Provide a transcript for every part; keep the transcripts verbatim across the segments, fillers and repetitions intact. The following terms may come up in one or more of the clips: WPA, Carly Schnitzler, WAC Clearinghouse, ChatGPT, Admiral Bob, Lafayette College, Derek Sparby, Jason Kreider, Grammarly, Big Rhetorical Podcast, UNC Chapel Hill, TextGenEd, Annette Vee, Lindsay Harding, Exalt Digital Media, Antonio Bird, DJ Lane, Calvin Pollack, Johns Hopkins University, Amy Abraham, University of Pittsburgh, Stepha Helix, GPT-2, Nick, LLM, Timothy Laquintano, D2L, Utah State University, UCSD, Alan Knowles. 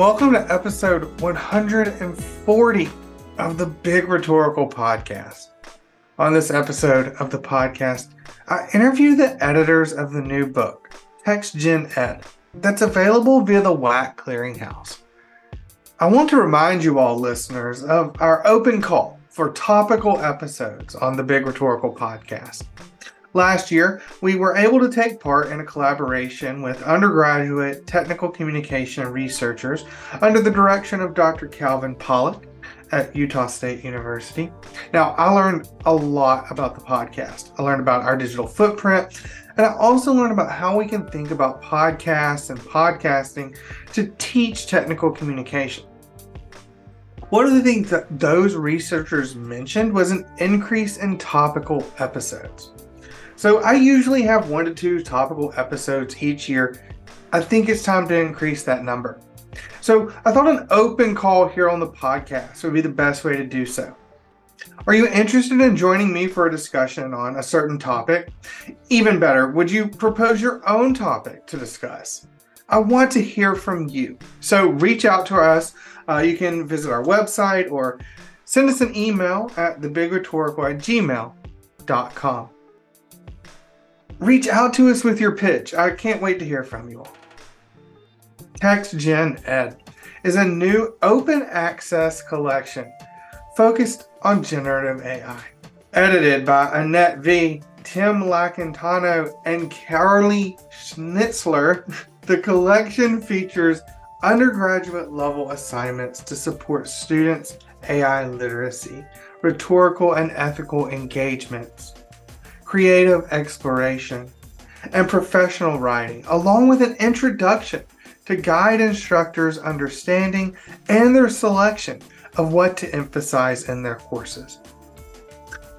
welcome to episode one hundred forty of the Big Rhetorical Podcast. On this episode of the podcast, I interview the editors of the new book, TextGenEd, that's available via the W A C Clearinghouse. I want to remind you all listeners of our open call for topical episodes on the Big Rhetorical Podcast. Last year, we were able to take part in a collaboration with undergraduate technical communication researchers under the direction of Doctor Calvin Pollack at Utah State University. Now, I learned a lot about the podcast. I learned about our digital footprint, and I also learned about how we can think about podcasts and podcasting to teach technical communication. One of the things that those researchers mentioned was an increase in topical episodes. So I usually have one to two topical episodes each year. I think it's time to increase that number. So I thought an open call here on the podcast would be the best way to do so. Are you interested in joining me for a discussion on a certain topic? Even better, would you propose your own topic to discuss? I want to hear from you. So reach out to us. Uh, you can visit our website or send us an email at the big rhetorical at gmail dot com. Reach out to us with your pitch. I can't wait to hear from you all. TextGenEd is a new open access collection focused on generative A I. Edited by Annette Vee, Tim Laquintano, and Carly Schnitzler, the collection features undergraduate level assignments to support students' A I literacy, rhetorical and ethical engagements, creative exploration, and professional writing, along with an introduction to guide instructors' understanding and their selection of what to emphasize in their courses.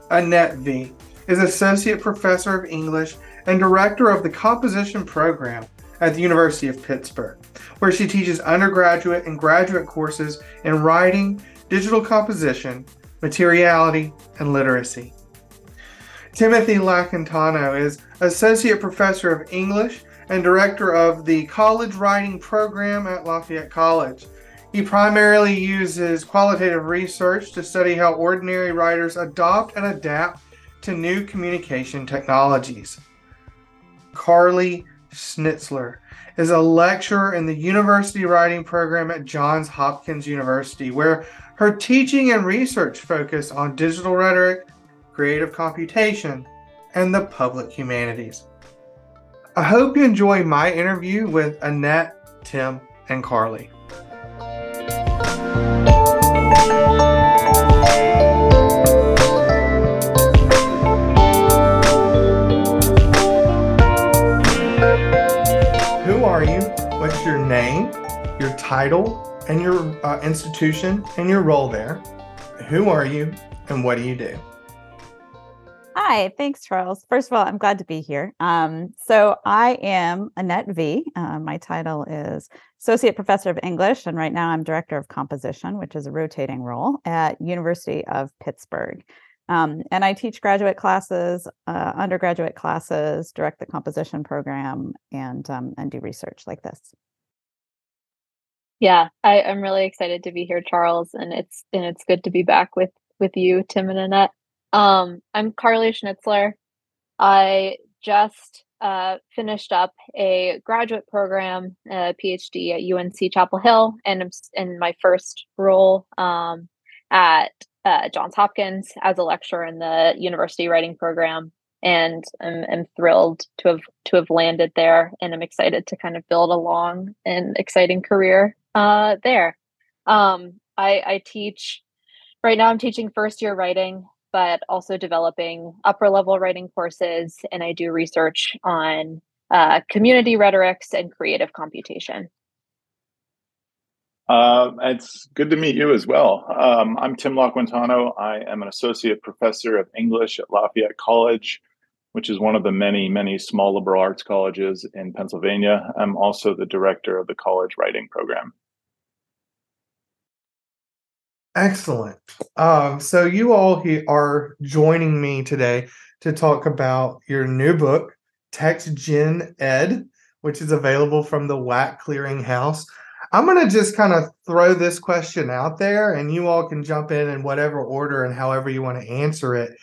Annette Vee is Associate Professor of English and Director of the Composition Program at the University of Pittsburgh, where she teaches undergraduate and graduate courses in writing, digital composition, materiality, and literacy. Timothy Laquintano is Associate Professor of English and Director of the College Writing Program at Lafayette College. He primarily uses qualitative research to study how ordinary writers adopt and adapt to new communication technologies. Carly Schnitzler is a lecturer in the University Writing Program at Johns Hopkins University, where her teaching and research focus on digital rhetoric, creative computation, and the public humanities. I hope you enjoy my interview with Annette, Tim, and Carly. Who are you? What's your name, your title, and your uh, institution, and your role there? Who are you, and what do you do? Hi, thanks, Charles. First of all, I'm glad to be here. Um, so I am Annette Vee. Uh, my title is Associate Professor of English, and right now I'm Director of Composition, which is a rotating role at University of Pittsburgh. Um, and I teach graduate classes, uh, undergraduate classes, direct the composition program, and um, and do research like this. Yeah, I, I'm really excited to be here, Charles, and it's and it's good to be back with with you, Tim and Annette. Um, I'm Carly Schnitzler. I just uh, finished up a graduate program, a PhD at U N C Chapel Hill, and I'm in my first role um, at uh, Johns Hopkins as a lecturer in the University Writing Program, and I'm, I'm thrilled to have to have landed there, and I'm excited to kind of build a long and exciting career uh, there. Um, I, I teach right now. I'm teaching first year writing, but also developing upper level writing courses. And I do research on uh, community rhetorics and creative computation. Uh, it's good to meet you as well. Um, I'm Tim Laquintano. I am an associate professor of English at Lafayette College, which is one of the many, many small liberal arts colleges in Pennsylvania. I'm also the director of the college writing program. Excellent. Um, so you all he- are joining me today to talk about your new book, TextGenEd, which is available from the W A C Clearinghouse. I'm going to just kind of throw this question out there, and you all can jump in in whatever order and however you want to answer it.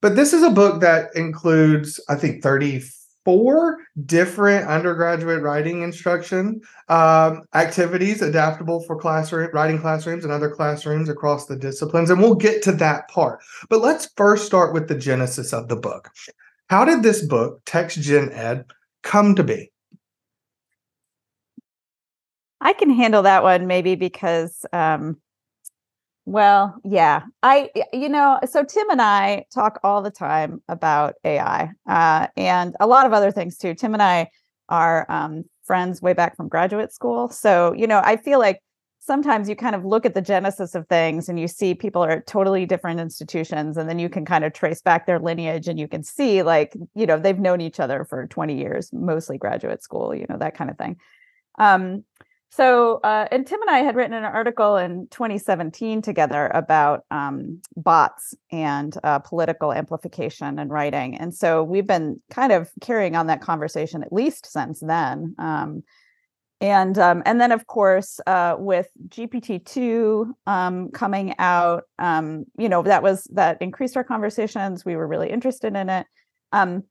But this is a book that includes, I think, thirty-four different undergraduate writing instruction um, activities adaptable for classroom writing classrooms and other classrooms across the disciplines. And we'll get to that part. But let's first start with the genesis of the book. How did this book, TextGenEd, come to be? I can handle that one, maybe, because, um, well, yeah, I, you know, so Tim and I talk all the time about A I uh, and a lot of other things, too. Tim and I are um, friends way back from graduate school. So, you know, I feel like sometimes you kind of look at the genesis of things and you see people are at totally different institutions, and then you can kind of trace back their lineage, and you can see, like, you know, they've known each other for twenty years, mostly graduate school, you know, that kind of thing. Um, So, uh, and Tim and I had written an article in twenty seventeen together about um, bots and uh, political amplification and writing. And so we've been kind of carrying on that conversation at least since then. Um, and um, and then, of course, uh, with G P T two um, coming out, um, you know, that was that increased our conversations. We were really interested in it. Um,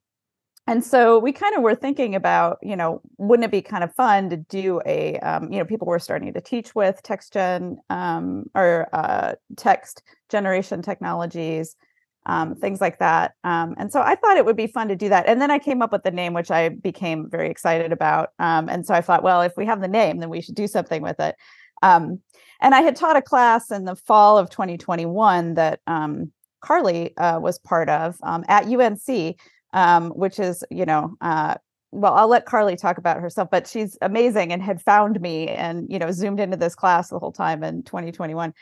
And so we kind of were thinking about, you know, wouldn't it be kind of fun to do a, um, you know, people were starting to teach with text gen um, or uh, text generation technologies, um, things like that. Um, and so I thought it would be fun to do that. And then I came up with the name, which I became very excited about. Um, and so I thought, well, if we have the name, then we should do something with it. Um, and I had taught a class in the fall of twenty twenty-one that um, Carly uh, was part of um, at U N C. Um, which is, you know, uh, well, I'll let Carly talk about herself, but she's amazing and had found me and, you know, zoomed into this class the whole time in twenty twenty-one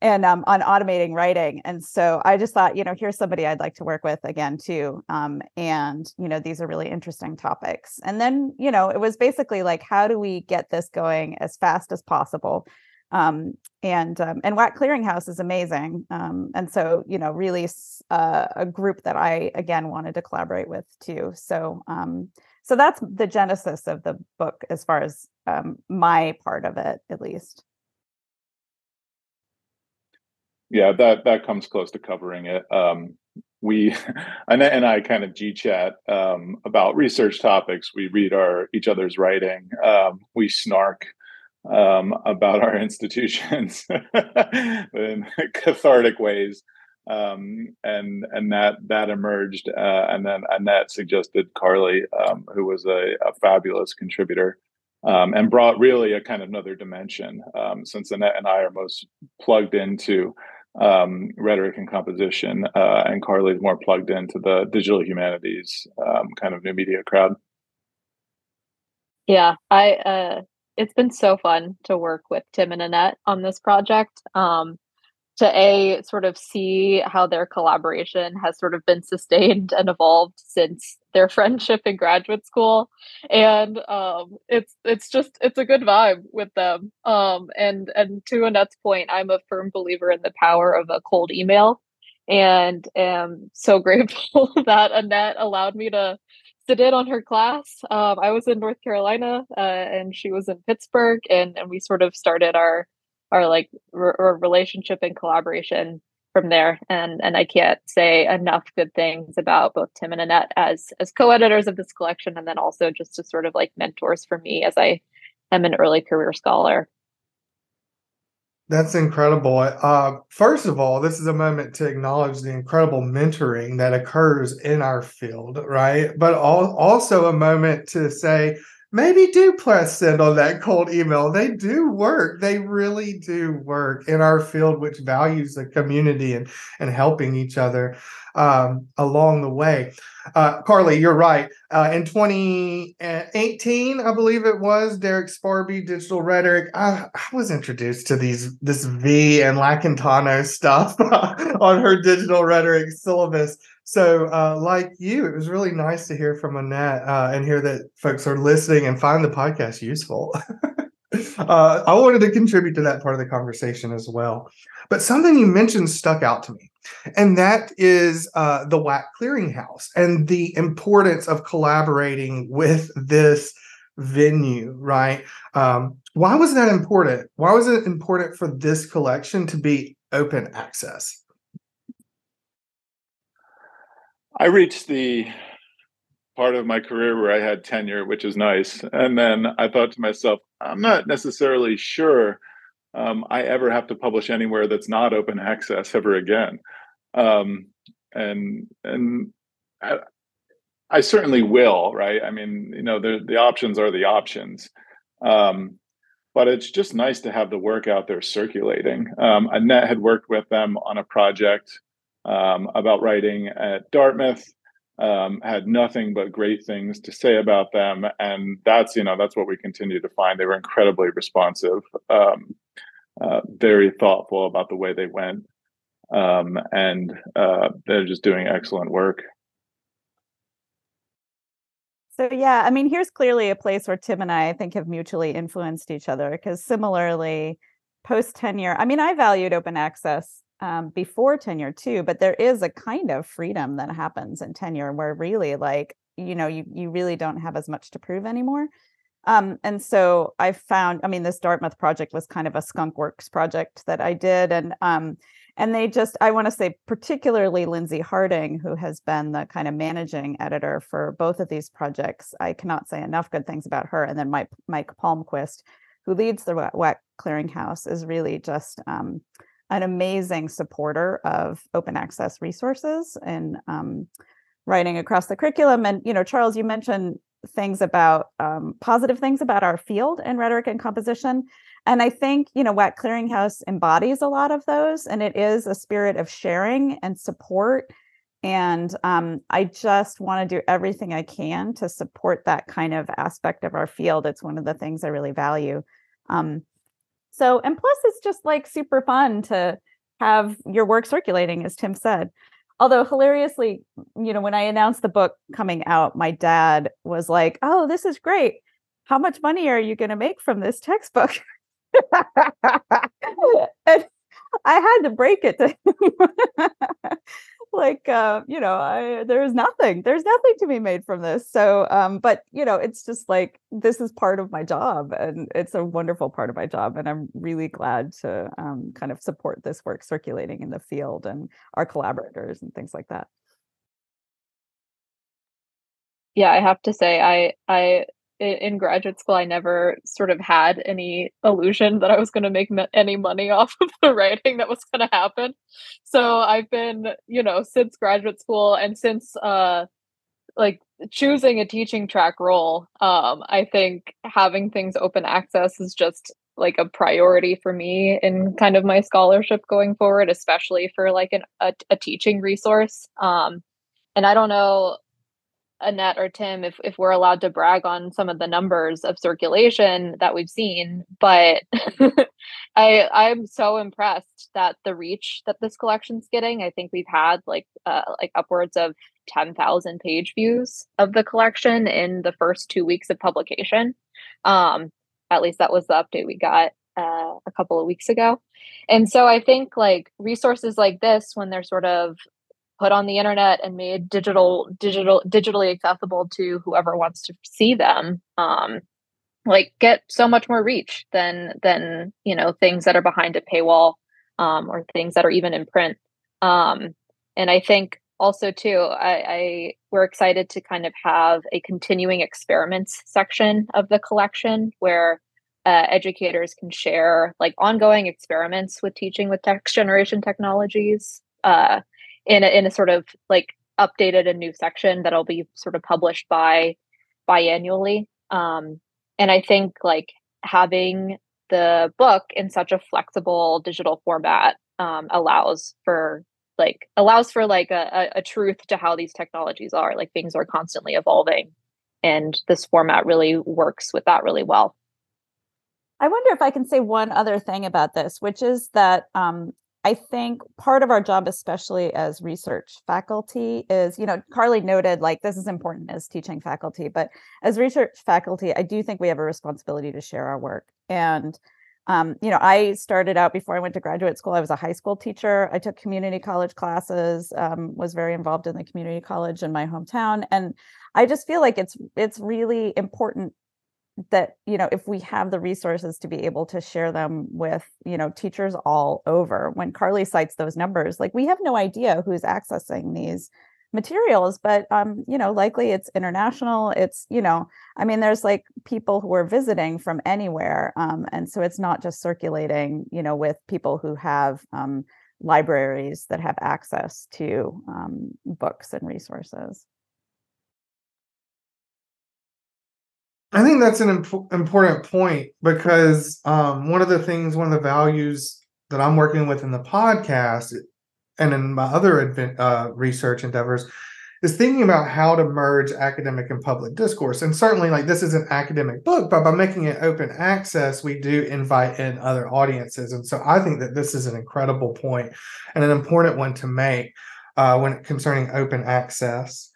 and um, on automating writing. And so I just thought, you know, here's somebody I'd like to work with again, too. Um, and, you know, these are really interesting topics. And then, you know, it was basically like, how do we get this going as fast as possible? Um, and, um, and W A C Clearinghouse is amazing. Um, and so, you know, really uh, a group that I, again, wanted to collaborate with too. So, um, so that's the genesis of the book as far as, um, my part of it, at least. Yeah, that, that comes close to covering it. Um, we, Annette and I kind of G-chat, um, about research topics. We read our, each other's writing. Um, we snark um about our institutions in cathartic ways, um and and that that emerged, uh and then Annette suggested Carly, um who was a, a fabulous contributor, um and brought really a kind of another dimension, um since Annette and I are most plugged into um rhetoric and composition, uh and Carly's more plugged into the digital humanities, um kind of new media crowd. Yeah, I uh it's been so fun to work with Tim and Annette on this project, um, to A, sort of see how their collaboration has sort of been sustained and evolved since their friendship in graduate school. And um, it's it's just, it's a good vibe with them. Um, and, and to Annette's point, I'm a firm believer in the power of a cold email, and am so grateful that Annette allowed me to sit in on her class. Um, I was in North Carolina, uh, and she was in Pittsburgh, and, and we sort of started our our like r- our relationship and collaboration from there. And and I can't say enough good things about both Tim and Annette as as co-editors of this collection, and then also just as sort of like mentors for me as I am an early career scholar. That's incredible. Uh, first of all, this is a moment to acknowledge the incredible mentoring that occurs in our field, right? But all, also a moment to say, maybe do press send on that cold email. They do work. They really do work in our field, which values the community and, and helping each other um, along the way. Uh, Carly, you're right. Uh, in twenty eighteen, I believe it was, Derek Sparby, Digital Rhetoric. I, I was introduced to these this Vee and Laquintano stuff on her digital rhetoric syllabus. So uh, like you, it was really nice to hear from Annette uh, and hear that folks are listening and find the podcast useful. uh, I wanted to contribute to that part of the conversation as well. But something you mentioned stuck out to me, and that is uh, the W A C Clearinghouse and the importance of collaborating with this venue, right? Um, why was that important? Why was it important for this collection to be open access? I reached the part of my career where I had tenure, which is nice. And then I thought to myself, I'm not necessarily sure um, I ever have to publish anywhere that's not open access ever again. Um, and and I, I certainly will, right? I mean, you know, the, the options are the options. Um, but it's just nice to have the work out there circulating. Um, Annette had worked with them on a project um, about writing at Dartmouth. Um, had nothing but great things to say about them. And that's, you know, that's what we continue to find. They were incredibly responsive, um, uh, very thoughtful about the way they went. Um, and uh, they're just doing excellent work. So, yeah, I mean, here's clearly a place where Tim and I, I think, have mutually influenced each other, because similarly, post-tenure, I mean, I valued open access Um, before tenure too, but there is a kind of freedom that happens in tenure where really, like, you know, you you really don't have as much to prove anymore. Um, and so I found, I mean, this Dartmouth project was kind of a skunk works project that I did. And um, and they just, I want to say particularly Lindsay Harding, who has been the kind of managing editor for both of these projects. I cannot say enough good things about her. And then Mike, Mike Palmquist, who leads the W A C Clearinghouse, is really just um, an amazing supporter of open access resources and um, writing across the curriculum. And, you know, Charles, you mentioned things about um, positive things about our field in rhetoric and composition. And I think, you know, W A C Clearinghouse embodies a lot of those, and it is a spirit of sharing and support. And um, I just want to do everything I can to support that kind of aspect of our field. It's one of the things I really value. Um, So, and plus it's just like super fun to have your work circulating, as Tim said. Although hilariously, you know, when I announced the book coming out, my dad was like, "Oh, this is great. How much money are you going to make from this textbook?" And I had to break it to him. Like, uh, you know, I, there's nothing, there's nothing to be made from this. So, um, but, you know, it's just like, this is part of my job, and it's a wonderful part of my job. And I'm really glad to um, kind of support this work circulating in the field and our collaborators and things like that. Yeah, I have to say, I, I, in graduate school, I never sort of had any illusion that I was going to make me- any money off of the writing that was going to happen. So I've been, you know, since graduate school and since uh, like choosing a teaching track role, um, I think having things open access is just like a priority for me in kind of my scholarship going forward, especially for like an, a, a teaching resource. Um, and I don't know, Annette or Tim, if, if we're allowed to brag on some of the numbers of circulation that we've seen, but I I'm so impressed that the reach that this collection's getting. I think we've had like uh, like upwards of ten thousand page views of the collection in the first two weeks of publication. Um, at least that was the update we got uh, a couple of weeks ago. And so I think like resources like this, when they're sort of put on the internet and made digital, digital, digitally accessible to whoever wants to see them, um, like get so much more reach than than you know things that are behind a paywall, um, or things that are even in print. Um, and I think also too, I, I we're excited to kind of have a continuing experiments section of the collection where uh, educators can share like ongoing experiments with teaching with text generation technologies. Uh, In a, in a sort of like updated and new section that'll be sort of published by biannually. Um, and I think like having the book in such a flexible digital format um, allows for like allows for like a, a, a truth to how these technologies are. Like things are constantly evolving, and this format really works with that really well. I wonder if I can say one other thing about this, which is that um, I think part of our job, especially as research faculty, is, you know, Carly noted, like, this is important as teaching faculty, but as research faculty, I do think we have a responsibility to share our work. And, um, you know, I started out before I went to graduate school, I was a high school teacher. I took community college classes, um, was very involved in the community college in my hometown. And I just feel like it's it's really important that, you know, if we have the resources to be able to share them with, you know, teachers all over. When Carly cites those numbers, like, we have no idea who's accessing these materials, but, um, you know, likely it's international. It's, you know, I mean, there's like people who are visiting from anywhere. Um, and so it's not just circulating, you know, with people who have um, libraries that have access to um, books and resources. I think that's an imp- important point, because um, one of the things, one of the values that I'm working with in the podcast and in my other advent, uh, research endeavors is thinking about how to merge academic and public discourse. And certainly, like, this is an academic book, but by making it open access, we do invite in other audiences. And so I think that this is an incredible point and an important one to make uh, when concerning open access.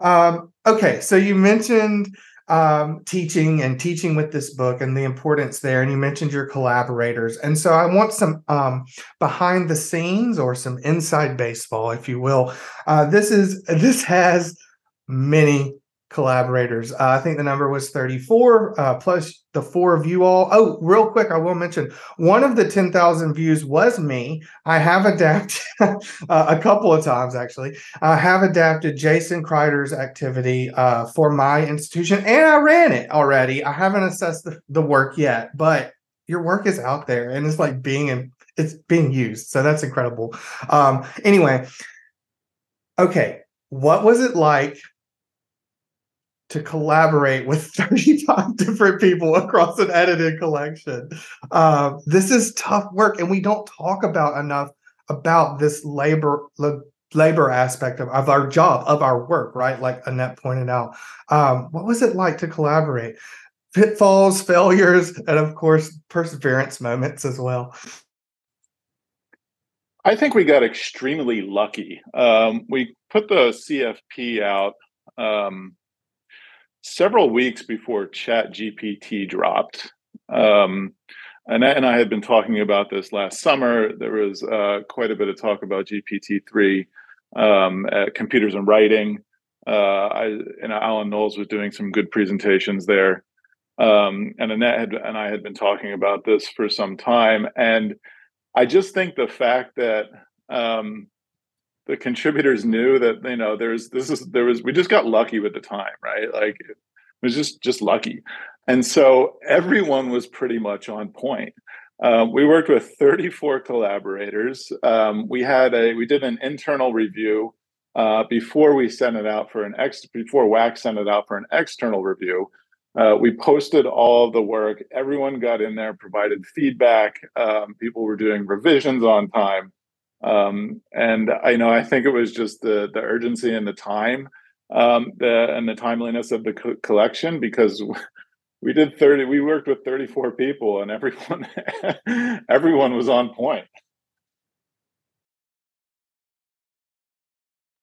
Um, okay, so you mentioned Um, teaching and teaching with this book and the importance there. And you mentioned your collaborators. And so I want some um, behind the scenes, or some inside baseball, if you will. Uh, this is this has many collaborators. Uh, I think the number was thirty-four uh, plus the four of you all. Oh, real quick, I will mention one of the ten thousand views was me. I have adapted uh, a couple of times, actually. I have adapted Jason Kreider's activity uh, for my institution, and I ran it already. I haven't assessed the, the work yet, but your work is out there, and it's like being in, it's being used. So that's incredible. Um, anyway, okay, what was it like to collaborate with thirty-five different people across an edited collection? Uh, this is tough work, and we don't talk about enough about this labor la- labor aspect of, of our job, of our work, right? Like Annette pointed out. Um, what was it like to collaborate? Pitfalls, failures, and of course, perseverance moments as well. I think we got extremely lucky. Um, we put the C F P out um, several weeks before Chat G P T dropped. Um, Annette and I had been talking about this last summer. There was uh, quite a bit of talk about G P T three, um, at Computers and Writing. Uh, I, and Alan Knowles was doing some good presentations there. Um, and Annette had, and I had been talking about this for some time. And I just think the fact that um, the contributors knew that, you know, there's this is there was we just got lucky with the time, right? Like, it was just just lucky. And so everyone was pretty much on point. Um, we worked with thirty-four collaborators. Um, we had a we did an internal review uh, before we sent it out for an ex before W A C sent it out for an external review. Uh, we posted all of the work. Everyone got in there, provided feedback. Um, people were doing revisions on time. Um, and I know, I think it was just the, the urgency and the time, um, the, and the timeliness of the co- collection, because we did thirty, we worked with thirty-four people, and everyone, everyone was on point.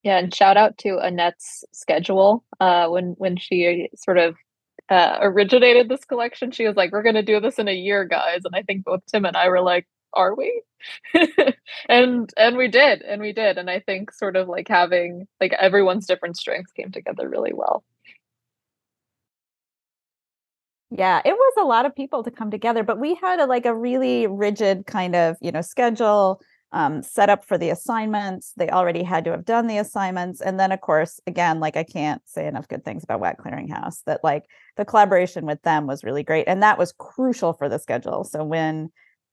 Yeah. And shout out to Annette's schedule. Uh, when, when she sort of, uh, originated this collection, she was like, we're going to do this in a year, guys. And I think both Tim and I were like, are we? and and we did and we did and I think sort of like having like everyone's different strengths came together really well. Yeah, it was a lot of people to come together, but we had a, like a really rigid kind of, you know, schedule um set up for the assignments. They already had to have done the assignments. And then, of course, again, like, I can't say enough good things about W A C Clearinghouse, that like the collaboration with them was really great, and that was crucial for the schedule. So when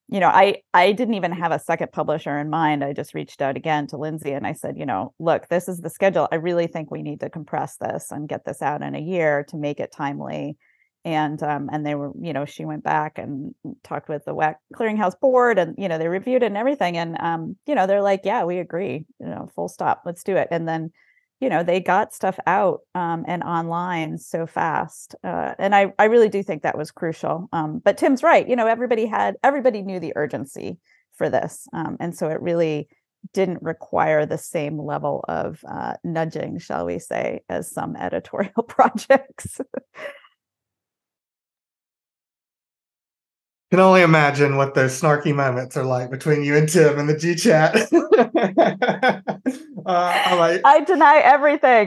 You know, I, I didn't even have a second publisher in mind. I just reached out again to Lindsay and I said, you know, look, this is the schedule. I really think we need to compress this and get this out in a year to make it timely. And um, and they were, you know, she went back and talked with the W A C Clearinghouse board, and, you know, they reviewed it and everything. And, um, you know, they're like, yeah, we agree, you know, full stop, let's do it. And then, you know, they got stuff out um, and online so fast. Uh, and I, I really do think that was crucial. Um, but Tim's right. You know, everybody had, everybody knew the urgency for this. Um, and so it really didn't require the same level of uh, nudging, shall we say, as some editorial projects. Can only imagine what those snarky moments are like between you and Tim and the G Chat. uh, like... I deny everything.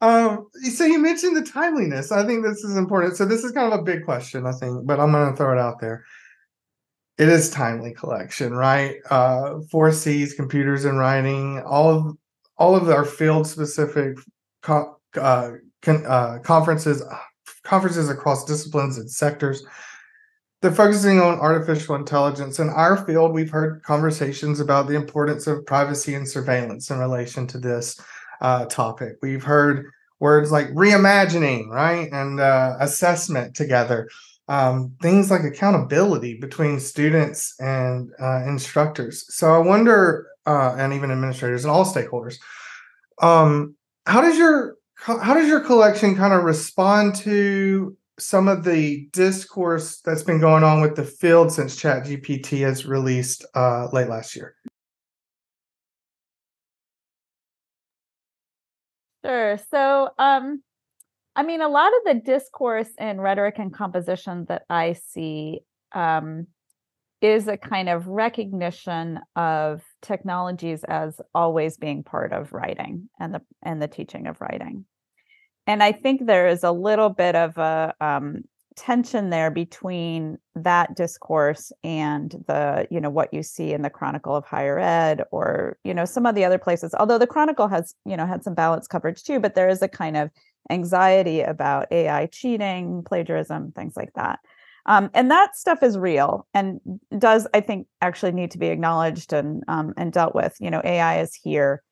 Um, so you mentioned the timeliness. I think this is important. So this is kind of a big question, I think, but I'm going to throw it out there. It is timely collection, right? Uh, four C's, computers and writing, all of all of our field-specific co- uh, con- uh, conferences, conferences across disciplines and sectors. They're focusing on artificial intelligence. In our field, we've heard conversations about the importance of privacy and surveillance in relation to this uh, topic. We've heard words like reimagining, right, and uh, assessment together. Um, things like accountability between students and uh, instructors. So I wonder, uh, and even administrators and all stakeholders, um, how does your how does your collection kind of respond to some of the discourse that's been going on with the field since ChatGPT has released uh, late last year? Sure. So, um, I mean, a lot of the discourse in rhetoric and composition that I see um, is a kind of recognition of technologies as always being part of writing and the and the teaching of writing. And I think there is a little bit of a um, tension there between that discourse and the, you know, what you see in the Chronicle of Higher Ed or, you know, some of the other places, although the Chronicle has, you know, had some balanced coverage too, but there is a kind of anxiety about A I cheating, plagiarism, things like that. Um, and that stuff is real and does, I think, actually need to be acknowledged and um, and dealt with. You know, A I is here.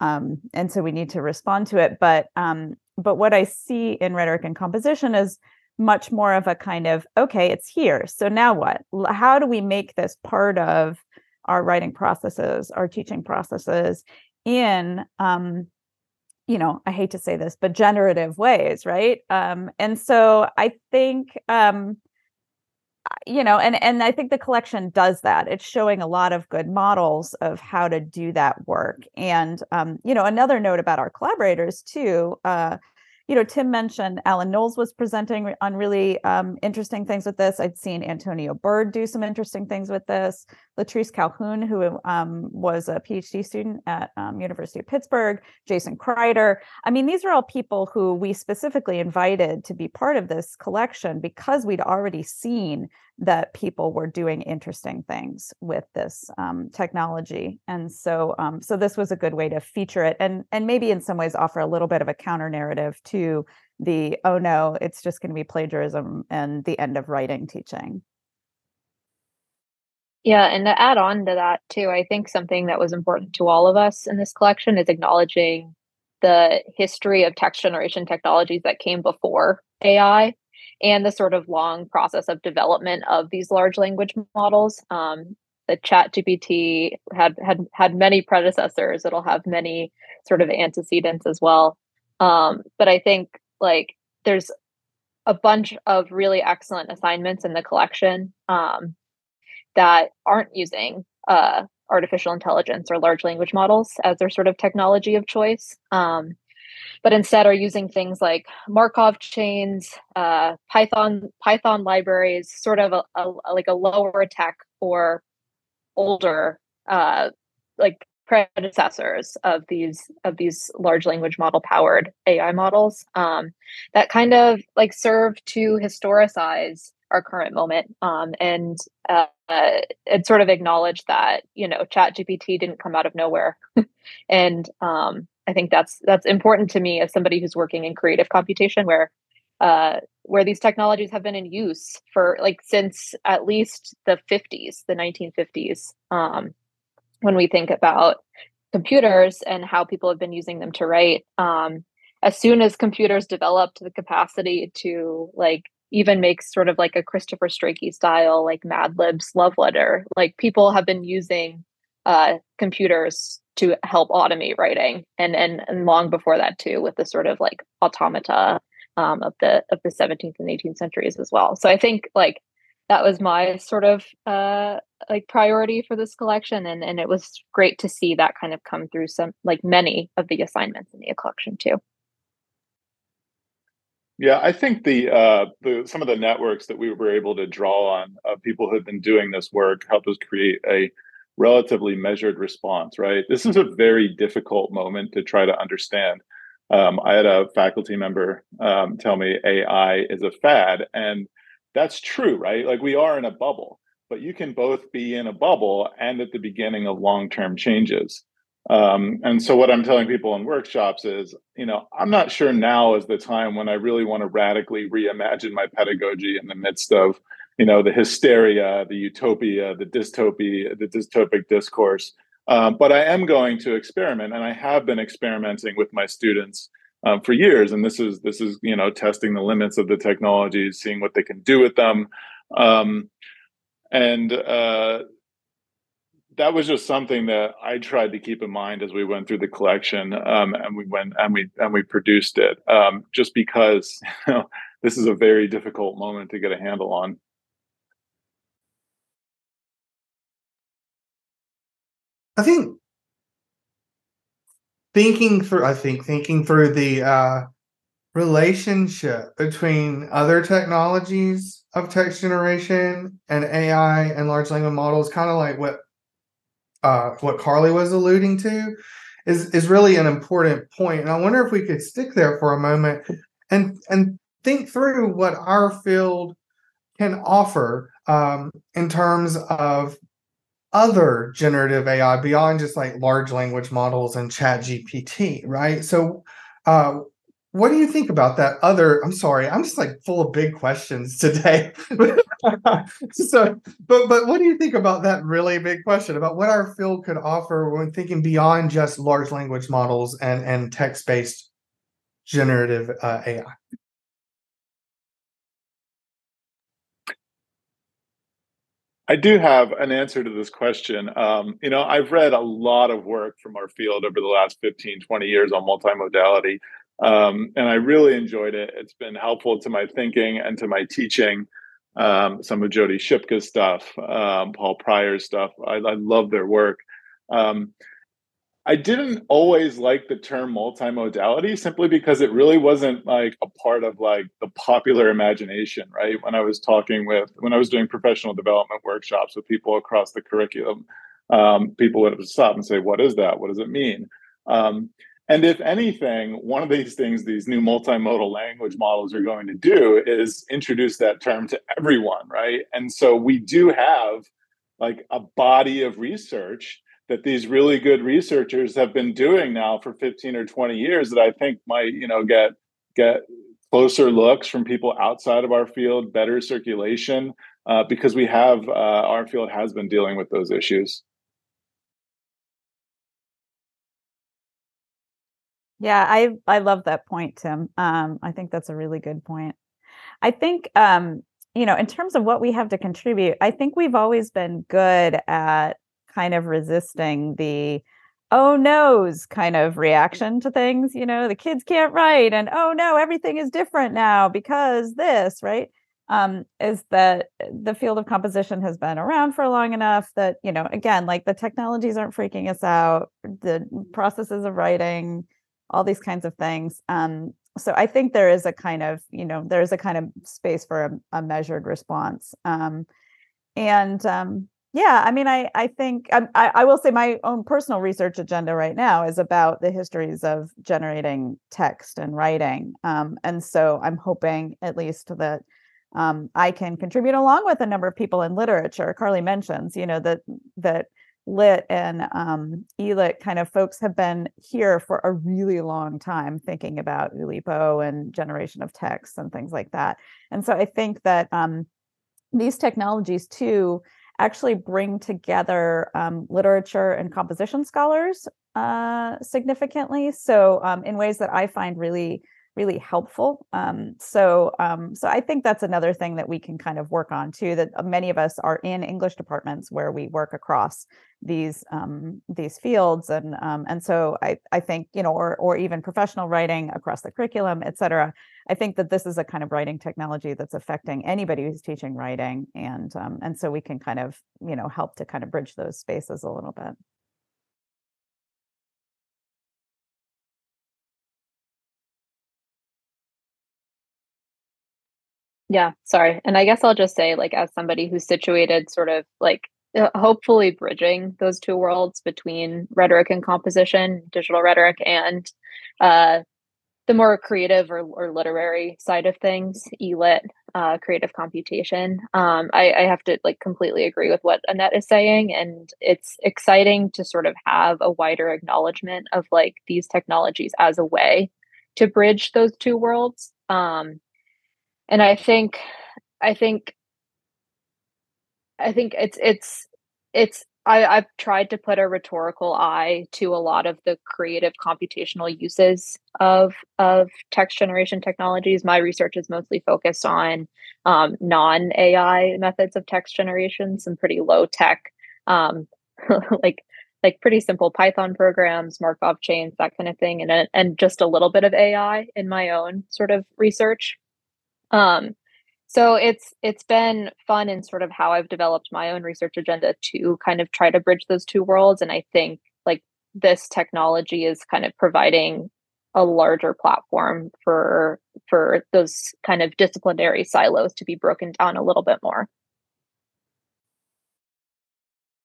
Um, and so we need to respond to it. But um, but what I see in rhetoric and composition is much more of a kind of, okay, it's here. So now what? How do we make this part of our writing processes, our teaching processes in, um, you know, I hate to say this, but generative ways, right? Um, and so I think, um, you know, and and I think the collection does that. It's showing a lot of good models of how to do that work. And, um, you know, another note about our collaborators too, uh, you know, Tim mentioned Alan Knowles was presenting on really um, interesting things with this. I'd seen Antonio Bird do some interesting things with this. Latrice Calhoun, who um, was a PhD student at um, University of Pittsburgh, Jason Kreider. I mean, these are all people who we specifically invited to be part of this collection because we'd already seen that people were doing interesting things with this um, technology. And so um, so this was a good way to feature it and, and maybe in some ways offer a little bit of a counter narrative to the, oh no, it's just going to be plagiarism and the end of writing teaching. Yeah, and to add on to that too, I think something that was important to all of us in this collection is acknowledging the history of text generation technologies that came before A I and the sort of long process of development of these large language models. Um, the ChatGPT had had had many predecessors. It'll have many sort of antecedents as well. Um, but I think like there's a bunch of really excellent assignments in the collection um, that aren't using uh, artificial intelligence or large language models as their sort of technology of choice, um, but instead are using things like Markov chains, uh, Python Python libraries, sort of a, a, like a lower tech or older uh, like predecessors of these of these large language model powered A I models um, that kind of like serve to historicize our current moment um, and uh, it sort of acknowledged that, you know, ChatGPT didn't come out of nowhere. and um, I think that's that's important to me as somebody who's working in creative computation where uh, where these technologies have been in use for like since at least the fifties, the nineteen fifties, um, when we think about computers and how people have been using them to write. Um, as soon as computers developed the capacity to like even makes sort of like a Christopher Strachey style, like Mad Libs love letter. Like people have been using uh, computers to help automate writing, and and and long before that too, with the sort of like automata um, of the of the seventeenth and eighteenth centuries as well. So I think like that was my sort of uh, like priority for this collection, and and it was great to see that kind of come through some like many of the assignments in the collection too. Yeah, I think the, uh, the some of the networks that we were able to draw on, uh, people who have been doing this work, helped us create a relatively measured response, right? This is a very difficult moment to try to understand Um, I had a faculty member um, tell me A I is a fad, and that's true, right? Like, we are in a bubble, but you can both be in a bubble and at the beginning of long-term changes. Um, and so what I'm telling people in workshops is, you know, I'm not sure now is the time when I really want to radically reimagine my pedagogy in the midst of, you know, the hysteria, the utopia, the dystopia, the dystopic discourse. Um, but I am going to experiment, and I have been experimenting with my students um, for years. And this is, this is, you know, testing the limits of the technologies, seeing what they can do with them. Um, and, uh, That was just something that I tried to keep in mind as we went through the collection, um, and we went and we and we produced it. Um, just because, you know, this is a very difficult moment to get a handle on. I think thinking through, I think thinking through the uh, relationship between other technologies of text generation and A I and large language models, kind of like what. Uh, what Carly was alluding to is, is really an important point. And I wonder if we could stick there for a moment and, and think through what our field can offer um, in terms of other generative A I beyond just like large language models and Chat G P T, right? So uh, what do you think about that other, I'm sorry, I'm just like full of big questions today. so, but but what do you think about that really big question about what our field could offer when thinking beyond just large language models and, and text-based generative uh, A I? I do have an answer to this question. Um, you know, I've read a lot of work from our field over the last fifteen, twenty years on multimodality. Um, and I really enjoyed it. It's been helpful to my thinking and to my teaching. Um, some of Jody Shipka's stuff, um, Paul Pryor's stuff. I, I love their work. Um, I didn't always like the term multimodality simply because it really wasn't like a part of like the popular imagination, right? When I was talking with, when I was doing professional development workshops with people across the curriculum, um, people would stop and say, what is that? What does it mean? Um, And if anything, one of these things these new multimodal language models are going to do is introduce that term to everyone, right? And so we do have like a body of research that these really good researchers have been doing now for fifteen or twenty years that I think might, you know, get, get closer looks from people outside of our field, better circulation, uh, because we have, uh, our field has been dealing with those issues. Yeah, I I love that point, Tim. Um, I think that's a really good point. I think, um, you know, in terms of what we have to contribute, I think we've always been good at kind of resisting the oh no's kind of reaction to things. You know, the kids can't write and oh no, everything is different now because this, right? Um, is that the field of composition has been around for long enough that, you know, again, like the technologies aren't freaking us out, the processes of writing, all these kinds of things. Um, so I think there is a kind of, you know, there is a kind of space for a, a measured response. Um, and um, yeah, I mean, I I think I, I will say my own personal research agenda right now is about the histories of generating text and writing. Um, and so I'm hoping at least that um, I can contribute along with a number of people in literature. Carly mentions, you know, that that Lit and um, E Lit kind of folks have been here for a really long time thinking about Ulipo and generation of texts and things like that. And so I think that um, these technologies too actually bring together um, literature and composition scholars uh, significantly. So um, in ways that I find really, really helpful. Um, so, um, so I think that's another thing that we can kind of work on too, that many of us are in English departments where we work across these, um, these fields. And, um, and so I, I think, you know, or, or even professional writing across the curriculum, et cetera. I think that this is a kind of writing technology that's affecting anybody who's teaching writing. And, um, and so we can kind of, you know, help to kind of bridge those spaces a little bit. Yeah, sorry. And I guess I'll just say, like, as somebody who's situated sort of like hopefully bridging those two worlds between rhetoric and composition, digital rhetoric and uh, the more creative or, or literary side of things, E Lit, uh, creative computation. Um, I, I have to like completely agree with what Annette is saying. And it's exciting to sort of have a wider acknowledgement of like these technologies as a way to bridge those two worlds. Um, and I think, I think, I think it's, it's, it's, I, I've tried to put a rhetorical eye to a lot of the creative computational uses of of text generation technologies. My research is mostly focused on um, non-A I methods of text generation, some pretty low tech, um, like like pretty simple Python programs, Markov chains, that kind of thing, and and just a little bit of A I in my own sort of research. Um, So it's it's been fun in sort of how I've developed my own research agenda to kind of try to bridge those two worlds. And I think like this technology is kind of providing a larger platform for for those kind of disciplinary silos to be broken down a little bit more.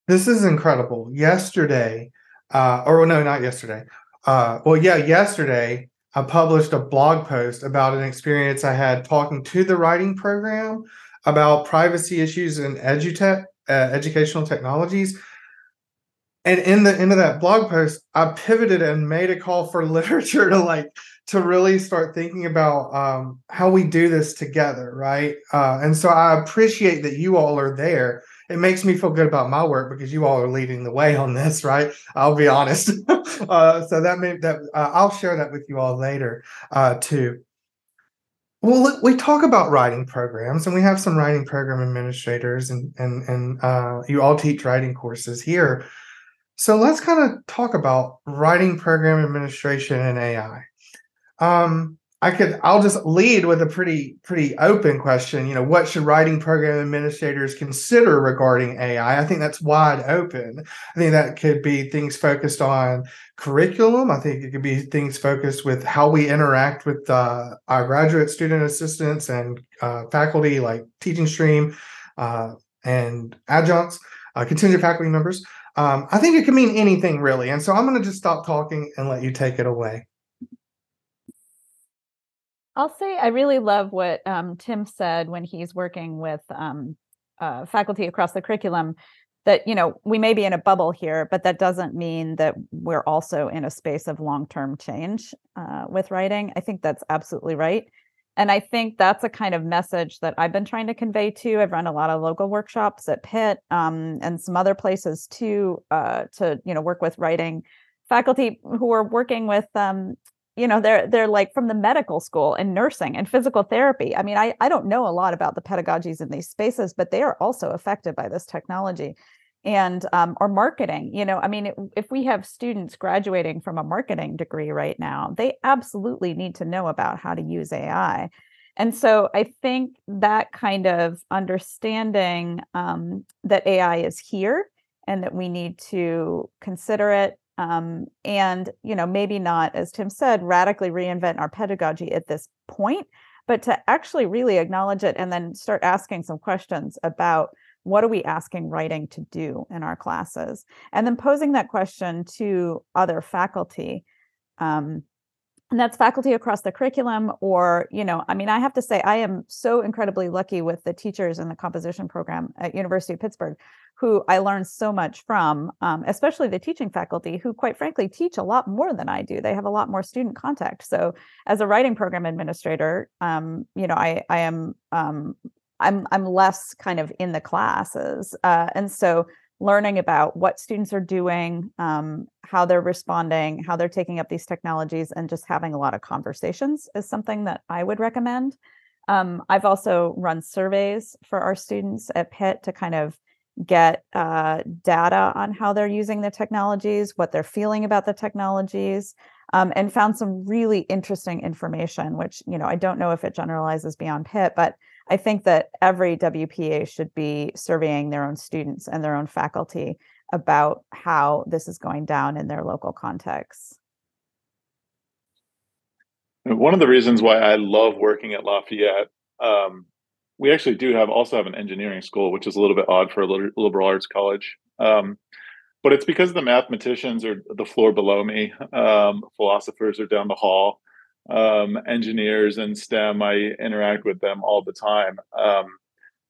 This is incredible. Yesterday, uh, or no, not yesterday. Uh, well, yeah, yesterday. I published a blog post about an experience I had talking to the writing program about privacy issues in edutech, uh, educational technologies. And in the end of that blog post, I pivoted and made a call for literature to like to really start thinking about um, how we do this together, right? Uh, and so I appreciate that you all are there. It makes me feel good about my work because you all are leading the way on this, right? I'll be honest. uh, so that may, that uh, I'll share that with you all later uh, too. Well, look, we talk about writing programs, and we have some writing program administrators, and and and uh, you all teach writing courses here. So let's kind of talk about writing program administration and A I. Um, I could, I'll just lead with a pretty, pretty open question. You know, what should writing program administrators consider regarding A I? I think that's wide open. I think that could be things focused on curriculum. I think it could be things focused with how we interact with uh, our graduate student assistants and uh, faculty like teaching stream uh, and adjuncts, uh, contingent faculty members. Um, I think it could mean anything really. And so I'm going to just stop talking and let you take it away. I'll say I really love what um, Tim said when he's working with um, uh, faculty across the curriculum, that, you know, we may be in a bubble here, but that doesn't mean that we're also in a space of long-term change uh, with writing. I think that's absolutely right. And I think that's a kind of message that I've been trying to convey too. I've run a lot of local workshops at Pitt um, and some other places too, uh, to, you know, work with writing faculty who are working with um you know, they're they're like from the medical school and nursing and physical therapy. I mean, I, I don't know a lot about the pedagogies in these spaces, but they are also affected by this technology and um, or marketing. You know, I mean, if we have students graduating from a marketing degree right now, they absolutely need to know about how to use A I. And so I think that kind of understanding um, that A I is here and that we need to consider it. Um, and, you know, maybe not, as Tim said, radically reinvent our pedagogy at this point, but to actually really acknowledge it and then start asking some questions about what are we asking writing to do in our classes, and then posing that question to other faculty. Um, and that's faculty across the curriculum or, you know, I mean, I have to say I am so incredibly lucky with the teachers in the composition program at University of Pittsburgh, who I learned so much from, um, especially the teaching faculty who, quite frankly, teach a lot more than I do. They have a lot more student contact. So as a writing program administrator, um, you know, I, I am um, I'm I'm less kind of in the classes. Uh, and so learning about what students are doing, um, how they're responding, how they're taking up these technologies, and just having a lot of conversations is something that I would recommend. Um, I've also run surveys for our students at Pitt to kind of get uh, data on how they're using the technologies, what they're feeling about the technologies, um, and found some really interesting information, which, you know, I don't know if it generalizes beyond Pitt, but I think that every W P A should be surveying their own students and their own faculty about how this is going down in their local context. One of the reasons why I love working at Lafayette, um, we actually do have also have an engineering school, which is a little bit odd for a liberal arts college. Um, but it's because the mathematicians are the floor below me. Um, philosophers are down the hall. um, engineers in STEM. I interact with them all the time. Um,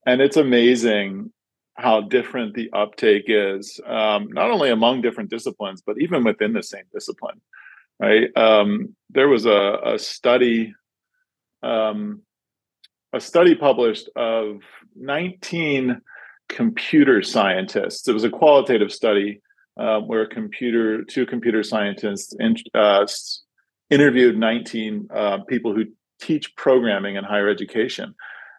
and it's amazing how different the uptake is, um, not only among different disciplines, but even within the same discipline, right? Um, there was a, a study, um, a study published of nineteen computer scientists. It was a qualitative study uh, where computer two computer scientists in, uh, interviewed nineteen uh, people who teach programming in higher education.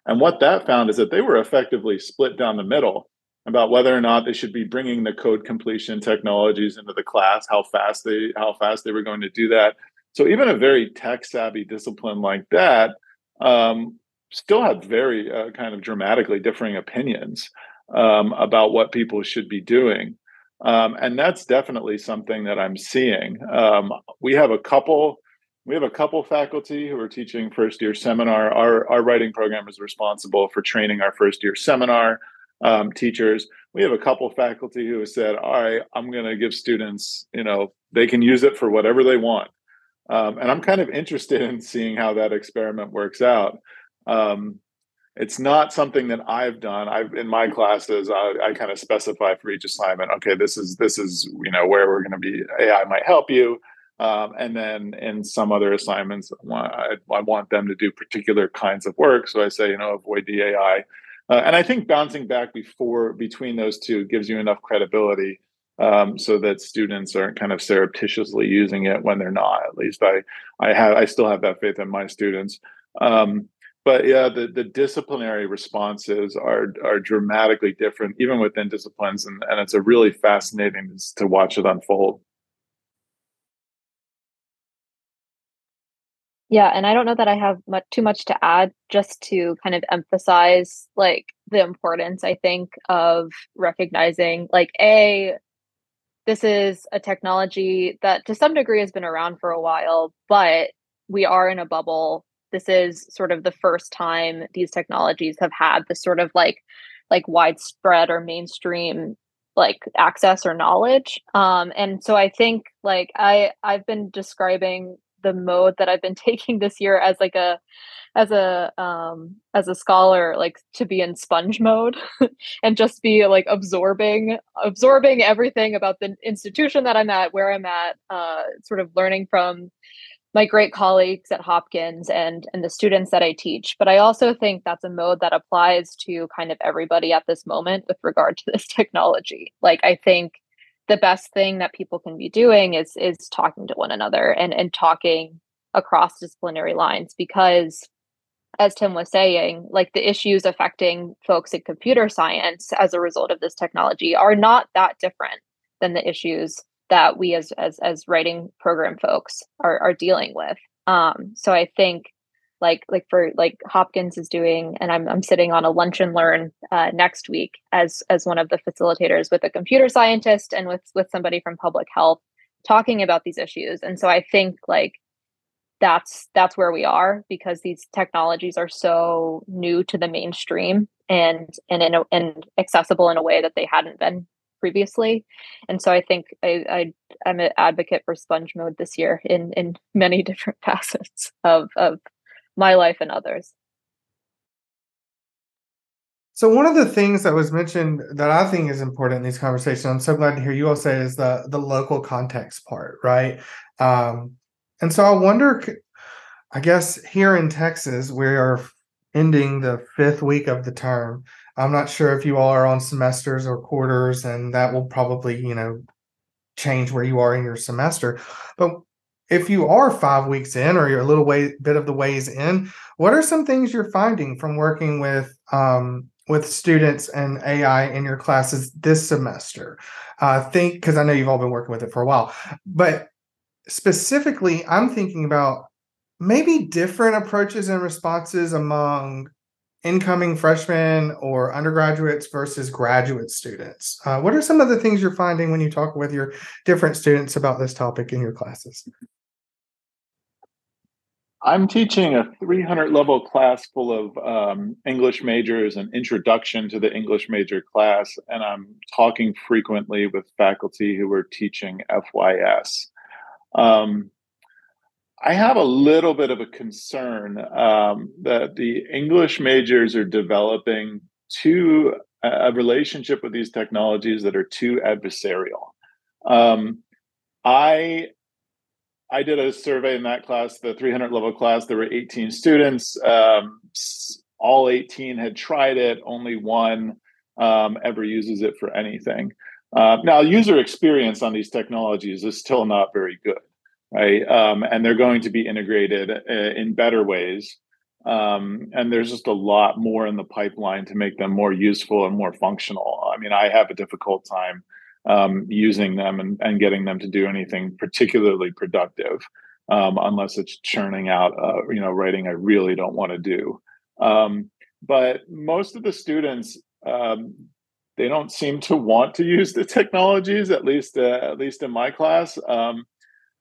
And what that found is that they were effectively split down the middle about whether or not they should be bringing the code completion technologies into the class, how fast they how fast they were going to do that. So even a very tech-savvy discipline like that um, still had very uh, kind of dramatically differing opinions um, about what people should be doing. Um, and that's definitely something that I'm seeing. Um, we have a couple... We have a couple faculty who are teaching first-year seminar. Our, our writing program is responsible for training our first-year seminar um, teachers. We have a couple faculty who have said, all right, I'm going to give students, you know, they can use it for whatever they want. Um, and I'm kind of interested in seeing how that experiment works out. Um, it's not something that I've done. I've in my classes, I, I kind of specify for each assignment, okay, this is, this is you know, where we're going to be, A I might help you. Um, and then in some other assignments, I, I want them to do particular kinds of work. So I say, you know, avoid the A I. Uh, and I think bouncing back before between those two gives you enough credibility um, so that students aren't kind of surreptitiously using it when they're not. At least I I have I still have that faith in my students. Um, but yeah, the, the disciplinary responses are are dramatically different, even within disciplines, and, and it's a really fascinating to watch it unfold. Yeah, and I don't know that I have much, too much to add, just to kind of emphasize like the importance, I think, of recognizing like, A, this is a technology that to some degree has been around for a while, but we are in a bubble. This is sort of the first time these technologies have had this sort of like, like widespread or mainstream like access or knowledge. Um, and so I think like I I've been describing the mode that I've been taking this year as like a, as a, um, as a scholar, like to be in sponge mode and just be like absorbing, absorbing everything about the institution that I'm at, where I'm at, uh, sort of learning from my great colleagues at Hopkins and, and the students that I teach. But I also think that's a mode that applies to kind of everybody at this moment with regard to this technology. Like, I think the best thing that people can be doing is is talking to one another and, and talking across disciplinary lines, because as Tim was saying, like the issues affecting folks in computer science as a result of this technology are not that different than the issues that we as as, as writing program folks are, are dealing with. Um, so I think like like for like Hopkins is doing, and I'm I'm sitting on a lunch and learn uh, next week as as one of the facilitators with a computer scientist and with with somebody from public health talking about these issues. And so I think like that's that's where we are, because these technologies are so new to the mainstream and and in a, and accessible in a way that they hadn't been previously. And so I think I, I I'm an advocate for sponge mode this year in in many different facets of of my life and others. So one of the things that was mentioned that I think is important in these conversations, I'm so glad to hear you all say, is the, the local context part, right? Um, and so I wonder, I guess here in Texas, we are ending the fifth week of the term. I'm not sure if you all are on semesters or quarters, and that will probably, you know, change where you are in your semester. But if you are five weeks in, or you're a little way, bit of the ways in, what are some things you're finding from working with um, with students and A I in your classes this semester? Uh, think, because I know you've all been working with it for a while, but specifically, I'm thinking about maybe different approaches and responses among incoming freshmen or undergraduates versus graduate students. Uh, what are some of the things you're finding when you talk with your different students about this topic in your classes? I'm teaching a three hundred level class full of um, English majors, an introduction to the English major class, and I'm talking frequently with faculty who are teaching F Y S. Um, I have a little bit of a concern um, that the English majors are developing too, a relationship with these technologies that are too adversarial. Um, I I did a survey in that class, the three hundred level class. There were eighteen students. Um, all eighteen had tried it. Only one um, ever uses it for anything. Uh, now, user experience on these technologies is still not very good, right? Um, and they're going to be integrated uh, in better ways. Um, and there's just a lot more in the pipeline to make them more useful and more functional. I mean, I have a difficult time um, using them and, and getting them to do anything particularly productive, um, unless it's churning out, uh, you know, writing I really don't want to do. Um, but most of the students, um, they don't seem to want to use the technologies, at least, uh, at least in my class. Um,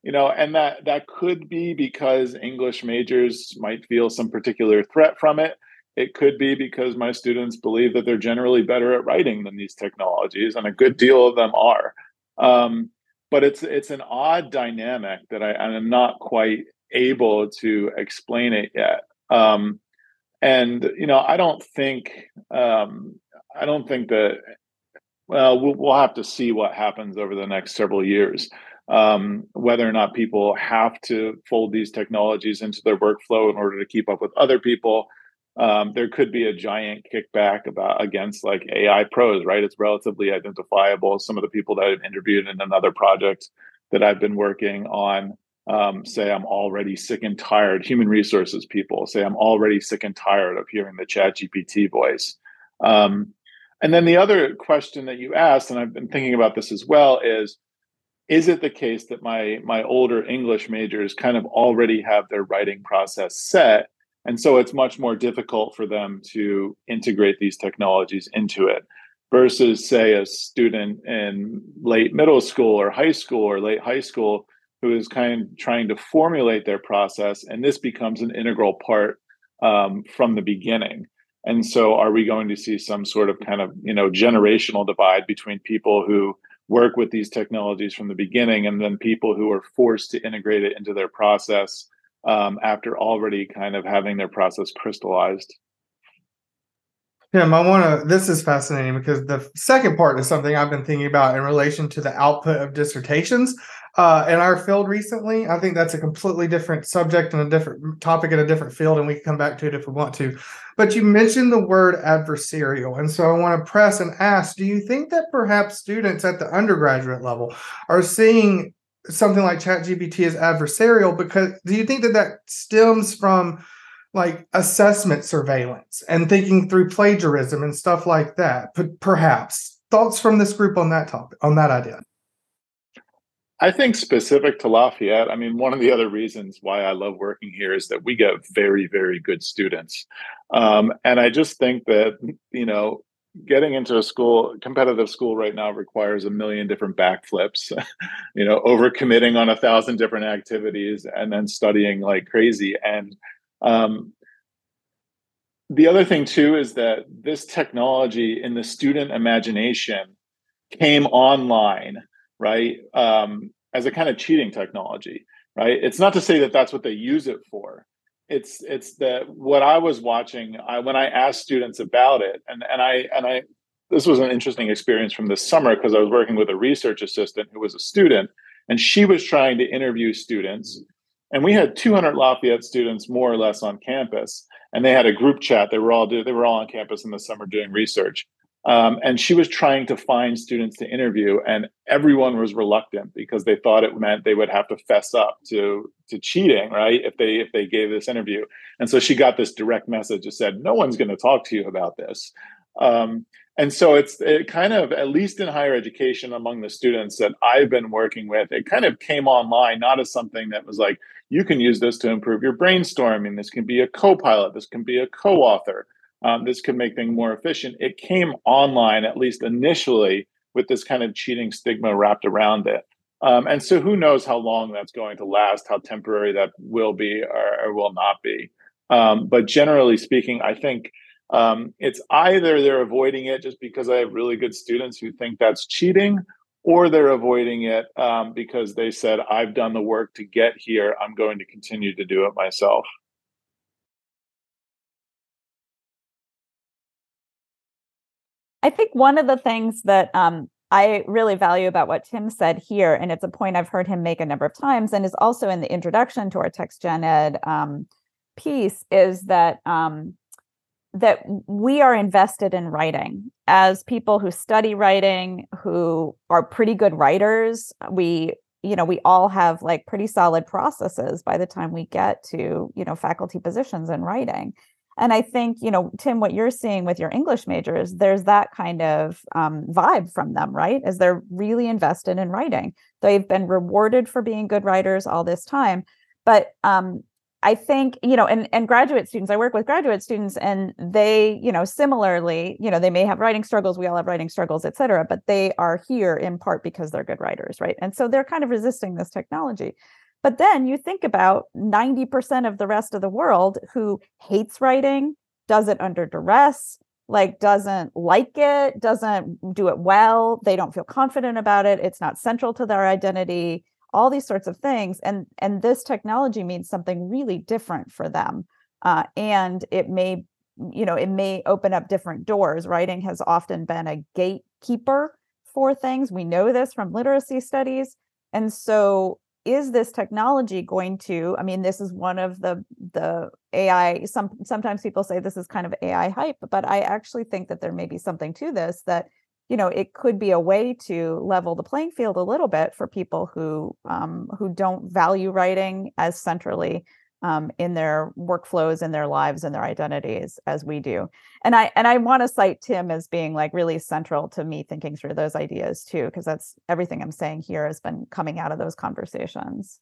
You know, and that that could be because English majors might feel some particular threat from it. It could be because my students believe that they're generally better at writing than these technologies, and a good deal of them are. Um, but it's it's an odd dynamic that I, I'm not quite able to explain it yet. Um, and you know, I don't think um, I don't think that. Well, well, we'll have to see what happens over the next several years. Um, whether or not people have to fold these technologies into their workflow in order to keep up with other people. Um, there could be a giant kickback about against like A I pros, right? It's relatively identifiable. Some of the people that I've interviewed in another project that I've been working on um, say I'm already sick and tired. Human resources people say I'm already sick and tired of hearing the Chat G P T voice. Um, and then the other question that you asked, and I've been thinking about this as well, is, is it the case that my my older English majors kind of already have their writing process set, and so it's much more difficult for them to integrate these technologies into it, versus, say, a student in late middle school or high school or late high school who is kind of trying to formulate their process, and this becomes an integral part um, from the beginning. And so are we going to see some sort of kind of, you know, generational divide between people who work with these technologies from the beginning, and then people who are forced to integrate it into their process um, after already kind of having their process crystallized? Tim, I want to, this is fascinating because the second part is something I've been thinking about in relation to the output of dissertations uh, in our field recently. I think that's a completely different subject and a different topic in a different field, and we can come back to it if we want to. But you mentioned the word adversarial. And so I want to press and ask, do you think that perhaps students at the undergraduate level are seeing something like Chat G P T as adversarial? Because do you think that that stems from like assessment surveillance and thinking through plagiarism and stuff like that? But perhaps thoughts from this group on that topic, on that idea? I think specific to Lafayette, I mean, one of the other reasons why I love working here is that we get very, very good students. Um, and I just think that, you know, getting into a school, competitive school right now requires a million different backflips, you know, overcommitting on a thousand different activities and then studying like crazy. And um, the other thing, too, is that this technology in the student imagination came online, right, um, as a kind of cheating technology, right? It's not to say that that's what they use it for. It's it's that what I was watching I, when I asked students about it, and and I and I this was an interesting experience from this summer because I was working with a research assistant who was a student, and she was trying to interview students, and we had two hundred Lafayette students more or less on campus, and they had a group chat. They were all they were all on campus in the summer doing research. Um, and she was trying to find students to interview, and everyone was reluctant because they thought it meant they would have to fess up to to cheating, right? If they if they gave this interview. And so she got this direct message that said, no one's going to talk to you about this. Um, and so it's it kind of, at least in higher education among the students that I've been working with, it kind of came online, not as something that was like, you can use this to improve your brainstorming. This can be a co-pilot. This can be a co-author. Um, this could make things more efficient. It came online, at least initially, with this kind of cheating stigma wrapped around it. Um, and so who knows how long that's going to last, how temporary that will be or, or will not be. Um, but generally speaking, I think um, it's either they're avoiding it just because I have really good students who think that's cheating, or they're avoiding it um, because they said, I've done the work to get here. I'm going to continue to do it myself. I think one of the things that um, I really value about what Tim said here, and it's a point I've heard him make a number of times, and is also in the introduction to our TextGenEd um, piece, is that um, that we are invested in writing. As people who study writing, who are pretty good writers, we, you know, we all have like pretty solid processes by the time we get to, you know, faculty positions in writing. And I think, you know, Tim, what you're seeing with your English majors, there's that kind of um, vibe from them, right? As they're really invested in writing. They've been rewarded for being good writers all this time. But um, I think, you know, and, and graduate students, I work with graduate students, and they, you know, similarly, you know, they may have writing struggles. We all have writing struggles, et cetera, but they are here in part because they're good writers, right? And so they're kind of resisting this technology. But then you think about ninety percent of the rest of the world who hates writing, does it under duress, like doesn't like it, doesn't do it well. They don't feel confident about it. It's not central to their identity, all these sorts of things. And, and this technology means something really different for them. Uh, and it may, you know, it may open up different doors. Writing has often been a gatekeeper for things. We know this from literacy studies. And so is this technology going to, I mean, this is one of the the A I, some, sometimes people say this is kind of A I hype, but I actually think that there may be something to this, that, you know, it could be a way to level the playing field a little bit for people who um, who don't value writing as centrally um, in their workflows, in their lives, in their identities as we do. And I and I want to cite Tim as being like really central to me thinking through those ideas too, because that's everything I'm saying here has been coming out of those conversations.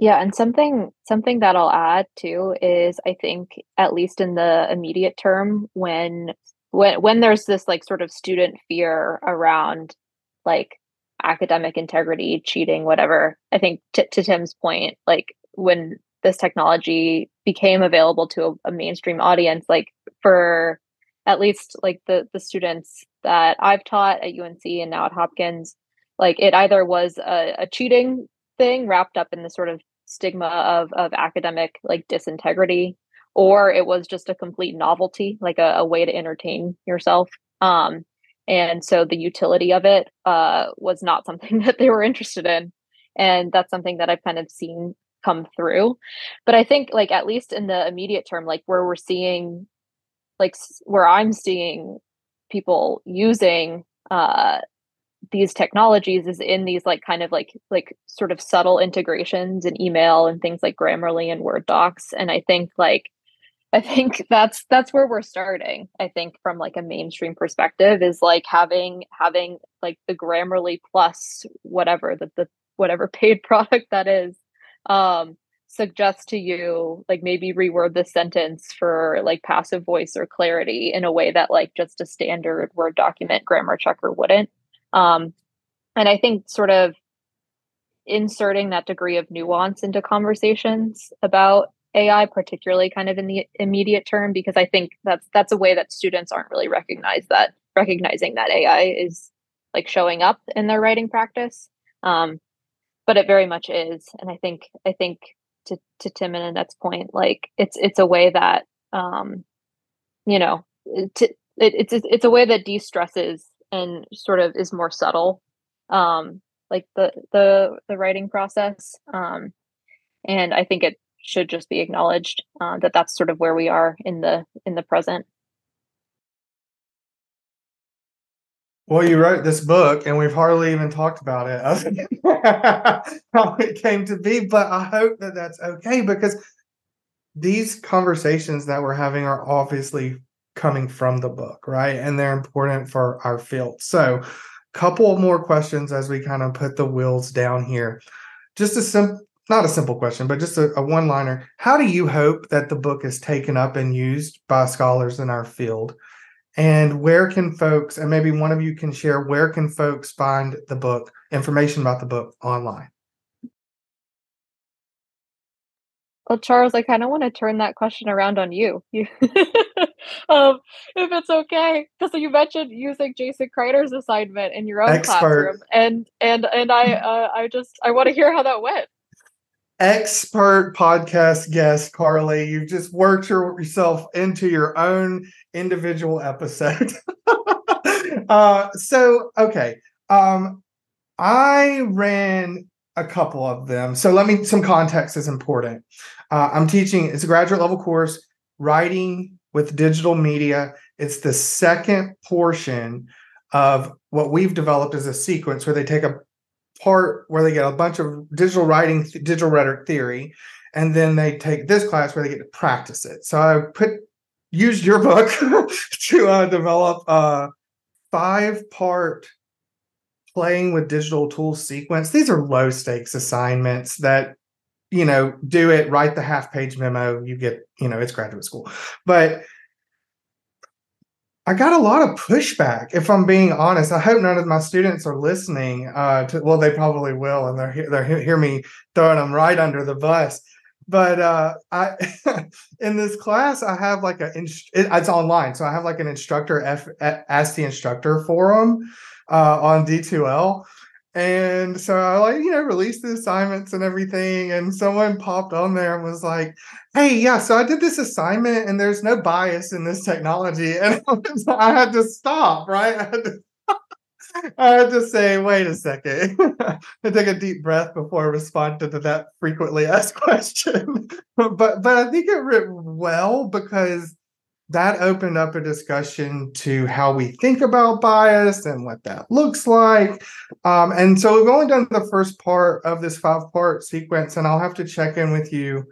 Yeah, and something something that I'll add too is I think at least in the immediate term, when when when there's this like sort of student fear around like academic integrity, cheating, whatever, I think t- to Tim's point, like when this technology became available to a, a mainstream audience, like for at least like the the students that I've taught at U N C and now at Hopkins, like it either was a, a cheating thing wrapped up in the sort of stigma of of academic like disintegrity, or it was just a complete novelty, like a, a way to entertain yourself. Um, and so the utility of it uh, was not something that they were interested in. And that's something that I've kind of seen come through. But I think like, at least in the immediate term, like where we're seeing, like where I'm seeing people using uh, these technologies is in these like kind of like like sort of subtle integrations in email and things like Grammarly and Word docs. And I think like I think that's that's where we're starting. I think from like a mainstream perspective is like having having like the Grammarly plus whatever that the whatever paid product that is um, suggests to you like maybe reword this sentence for like passive voice or clarity in a way that like just a standard Word document grammar checker wouldn't. Um, and I think sort of inserting that degree of nuance into conversations about A I, particularly kind of in the immediate term, because I think that's that's a way that students aren't really recognize that recognizing that A I is like showing up in their writing practice, um, but it very much is. And I think I think to to Tim and Annette's point, like it's it's a way that um, you know to, it, it's it's a way that de-stresses and sort of is more subtle, um, like the the the writing process, um, and I think it should just be acknowledged uh, that that's sort of where we are in the in the present. Well, you wrote this book, and we've hardly even talked about it, other than how it came to be. But I hope that that's okay, because these conversations that we're having are obviously coming from the book, right? And they're important for our field. So, a couple more questions as we kind of put the wheels down here. Just a simple. Not a simple question, but just a, a one-liner. How do you hope that the book is taken up and used by scholars in our field? And where can folks, and maybe one of you can share, where can folks find the book, information about the book online? Well, Charles, I kind of want to turn that question around on you, you um, if it's okay, because you mentioned using Jason Kreider's assignment in your own Expert. classroom, and and and I uh, I just I want to hear how that went. Expert podcast guest, Carly, you've just worked your, yourself into your own individual episode. uh, so okay, um, I ran a couple of them. So let me, some context is important. Uh, I'm teaching, it's a graduate level course, Writing with Digital Media. It's the second portion of what we've developed as a sequence where they take a part where they get a bunch of digital writing, th- digital rhetoric theory, and then they take this class where they get to practice it. So I put, used your book to uh, develop a five-part playing with digital tools sequence. These are low stakes assignments that, you know, do it, write the half page memo, you get, you know, it's graduate school. But I got a lot of pushback, if I'm being honest. I hope none of my students are listening. Uh, to, well, they probably will, and they're they're hear me throwing them right under the bus. But uh, I in this class, I have like a, it's online. So I have like an instructor, F, ask the instructor forum. Uh, on D two L. And so I like, you know, released the assignments and everything. And someone popped on there and was like, hey, yeah, so I did this assignment and there's no bias in this technology. And I had to stop, right? I had to, I had to say, wait a second. I take a deep breath before I respond to that frequently asked question. but, but I think it went well because that opened up a discussion to how we think about bias and what that looks like. Um, and so we've only done the first part of this five-part sequence, and I'll have to check in with you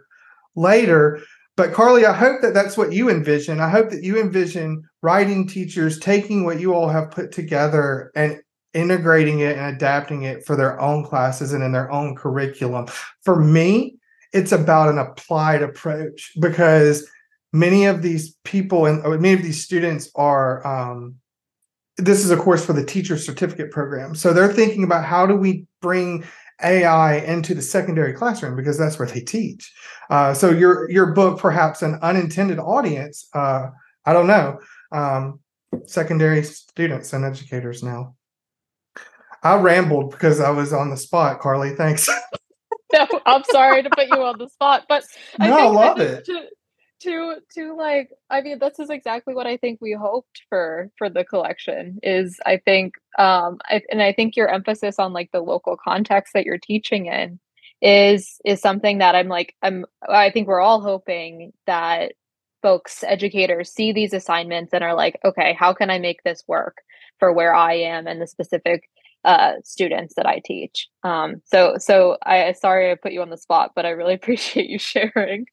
later. But Carly, I hope that that's what you envision. I hope that you envision writing teachers taking what you all have put together and integrating it and adapting it for their own classes and in their own curriculum. For me, it's about an applied approach because many of these people and many of these students are, um, this is a course for the teacher certificate program. So they're thinking about how do we bring A I into the secondary classroom because that's where they teach. Uh, so your your book, perhaps an unintended audience, uh, I don't know, um, secondary students and educators now. I rambled because I was on the spot, Carly, thanks. No, I'm sorry to put you on the spot, but I, no, think I love it. To- To to like, I mean, this is exactly what I think we hoped for for the collection is, I think, um, I, and I think your emphasis on like the local context that you're teaching in is is something that I'm like, I'm, I think we're all hoping that folks, educators see these assignments and are like, okay, how can I make this work for where I am and the specific uh, students that I teach. Um, so so I sorry I put you on the spot, but I really appreciate you sharing.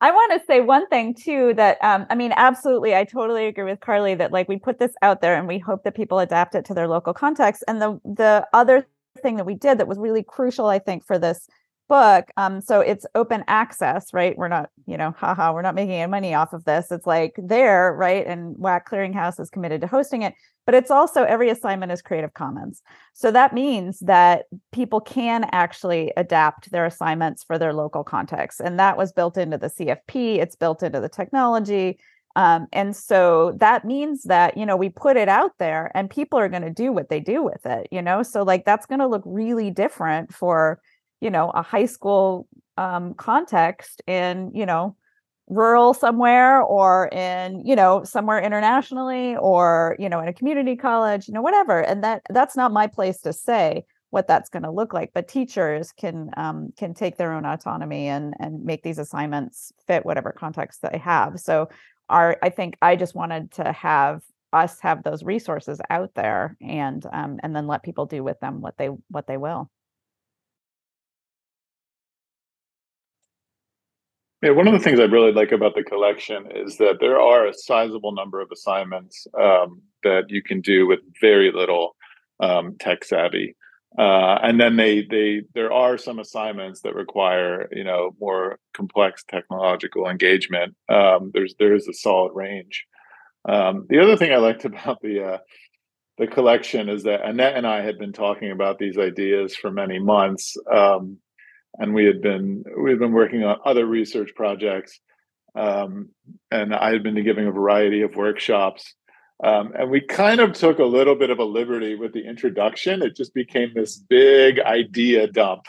I want to say one thing too, that, um, I mean, absolutely. I totally agree with Carly that like we put this out there and we hope that people adapt it to their local context. And the, the other thing that we did that was really crucial, I think, for this book. Um, so it's open access, right? We're not, you know, haha, we're not making any money off of this. It's like there, right? And W A C Clearinghouse is committed to hosting it, but it's also every assignment is Creative Commons. So that means that people can actually adapt their assignments for their local context. And that was built into the C F P. It's built into the technology. Um, and so that means that, you know, we put it out there and people are going to do what they do with it, you know? So like, that's going to look really different for, you know, a high school um, context in, you know, rural somewhere or in, you know, somewhere internationally or, you know, in a community college, you know, whatever. And that that's not my place to say what that's going to look like. But teachers can um, can take their own autonomy and and make these assignments fit whatever context they have. So our I think I just wanted to have us have those resources out there and um, and then let people do with them what they what they will. Yeah, one of the things I really like about the collection is that there are a sizable number of assignments um, that you can do with very little um, tech savvy, uh, and then they they there are some assignments that require, you know, more complex technological engagement. Um, there's there is a solid range. Um, the other thing I liked about the uh, the collection is that Annette and I had been talking about these ideas for many months. Um, and we had been we had been working on other research projects, um, and I had been giving a variety of workshops. Um, and we kind of took a little bit of a liberty with the introduction. It just became this big idea dump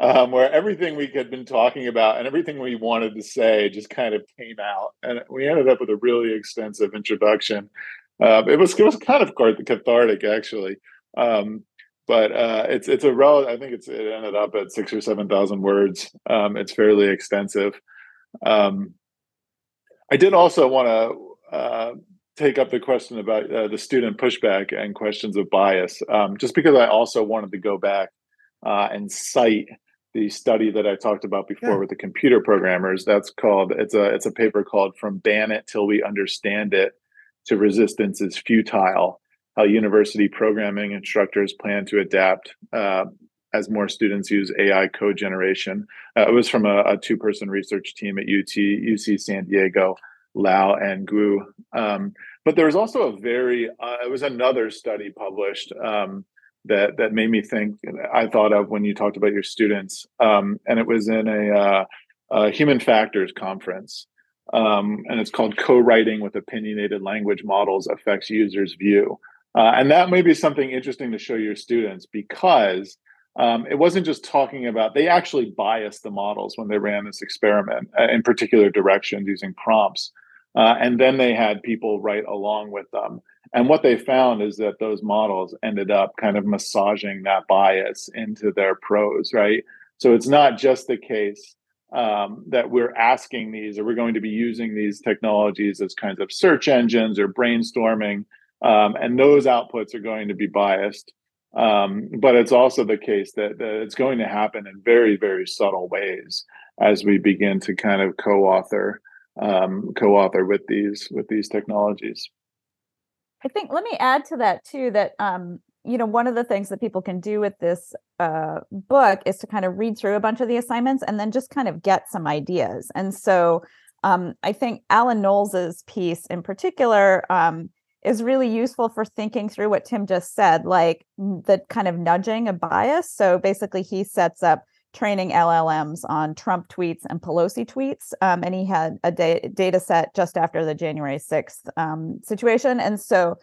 um, where everything we had been talking about and everything we wanted to say just kind of came out. And we ended up with a really extensive introduction. Uh, it was it was kind of cathartic, actually. Um, but uh, it's it's a rel- I think it's it ended up at six or seven thousand words. Um, it's fairly extensive. Um, I did also want to. Uh, take up the question about uh, the student pushback and questions of bias, um, just because I also wanted to go back uh, and cite the study that I talked about before yeah. with the computer programmers. That's called, it's a it's a paper called From Ban It Till We Understand It to Resistance is Futile, How University Programming Instructors Plan to Adapt uh, as More Students Use A I Code Generation. Uh, it was from a, a two-person research team at U T, U C San Diego, Lau and Gu. Um, but there was also a very, uh, it was another study published um, that that made me think, I thought of when you talked about your students. Um, and it was in a, uh, a human factors conference. Um, and it's called Co-Writing with Opinionated Language Models Affects Users' View. Uh, and that may be something interesting to show your students, because Um, it wasn't just talking about, they actually biased the models when they ran this experiment uh, in particular directions using prompts. Uh, and then they had people write along with them. And what they found is that those models ended up kind of massaging that bias into their prose, right? So it's not just the case um, that we're asking these, or we're going to be using these technologies as kinds of search engines or brainstorming. Um, and those outputs are going to be biased. Um, but it's also the case that, that it's going to happen in very, very subtle ways as we begin to kind of co-author, um, co-author with these with these technologies. I think, let me add to that too, that um, you know, one of the things that people can do with this uh, book is to kind of read through a bunch of the assignments and then just kind of get some ideas. And so um, I think Alan Knowles's piece in particular um, is really useful for thinking through what Tim just said, like the kind of nudging of bias. So basically he sets up training L L Ms on Trump tweets and Pelosi tweets. Um, and he had a da- data set just after the January sixth um, situation. And so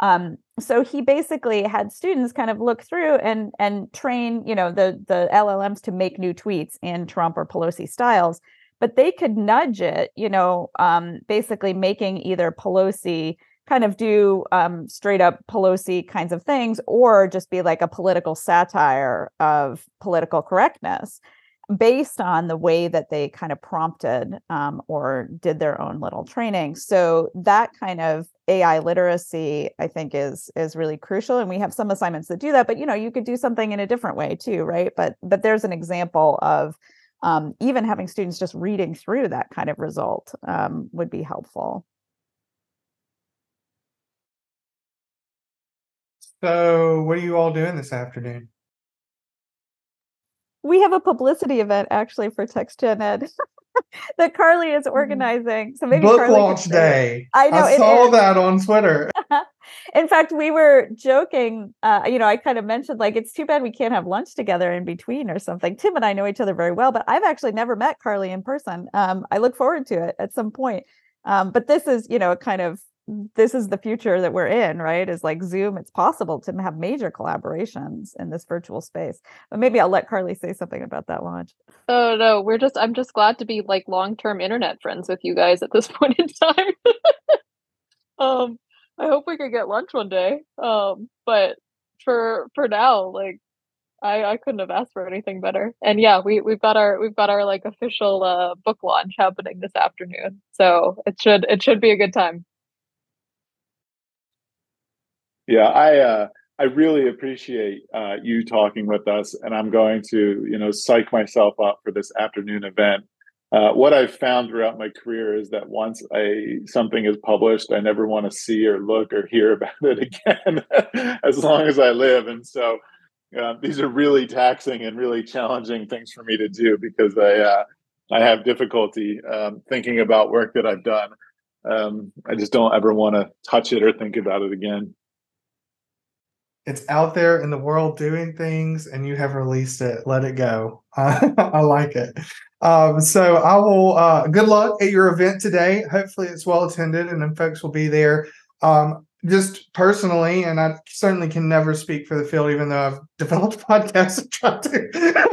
um, so he basically had students kind of look through and and train, you know, the the L L Ms to make new tweets in Trump or Pelosi styles, but they could nudge it, you know, um, basically making either Pelosi kind of do um, straight up Pelosi kinds of things, or just be like a political satire of political correctness based on the way that they kind of prompted um, or did their own little training. So that kind of A I literacy, I think, is is really crucial. And we have some assignments that do that, but, you know, you could do something in a different way too, right? But but there's an example of um, even having students just reading through that kind of result um, would be helpful. So what are you all doing this afternoon? We have a publicity event, actually, for TextGenEd that Carly is organizing. So maybe Book Carly launch day. I know. I saw is. that on Twitter. In fact, we were joking. Uh, you know, I kind of mentioned, like, it's too bad we can't have lunch together in between or something. Tim and I know each other very well, but I've actually never met Carly in person. Um, I look forward to it at some point. Um, but this is, you know, kind of, this is the future that we're in, right? Is like Zoom. It's possible to have major collaborations in this virtual space. But maybe I'll let Carly say something about that launch. Oh no, we're just, I'm just glad to be like long-term internet friends with you guys at this point in time. um, I hope we could get lunch one day. Um, but for, for now, like I, I couldn't have asked for anything better. And yeah, we, we've got our, we've got our like official uh, book launch happening this afternoon. So it should, it should be a good time. Yeah, I uh, I really appreciate uh, you talking with us, and I'm going to, you know, psych myself up for this afternoon event. Uh, what I've found throughout my career is that once I something is published, I never want to see or look or hear about it again as long as I live. And so uh, these are really taxing and really challenging things for me to do, because I uh, I have difficulty um, thinking about work that I've done. Um, I just don't ever want to touch it or think about it again. it's out there in the world doing things, and you have released it. Let it go. I like it. Um, so I will, uh, good luck at your event today. Hopefully it's well attended and then folks will be there. Um, just personally, and I certainly can never speak for the field, even though I've developed podcasts and tried to.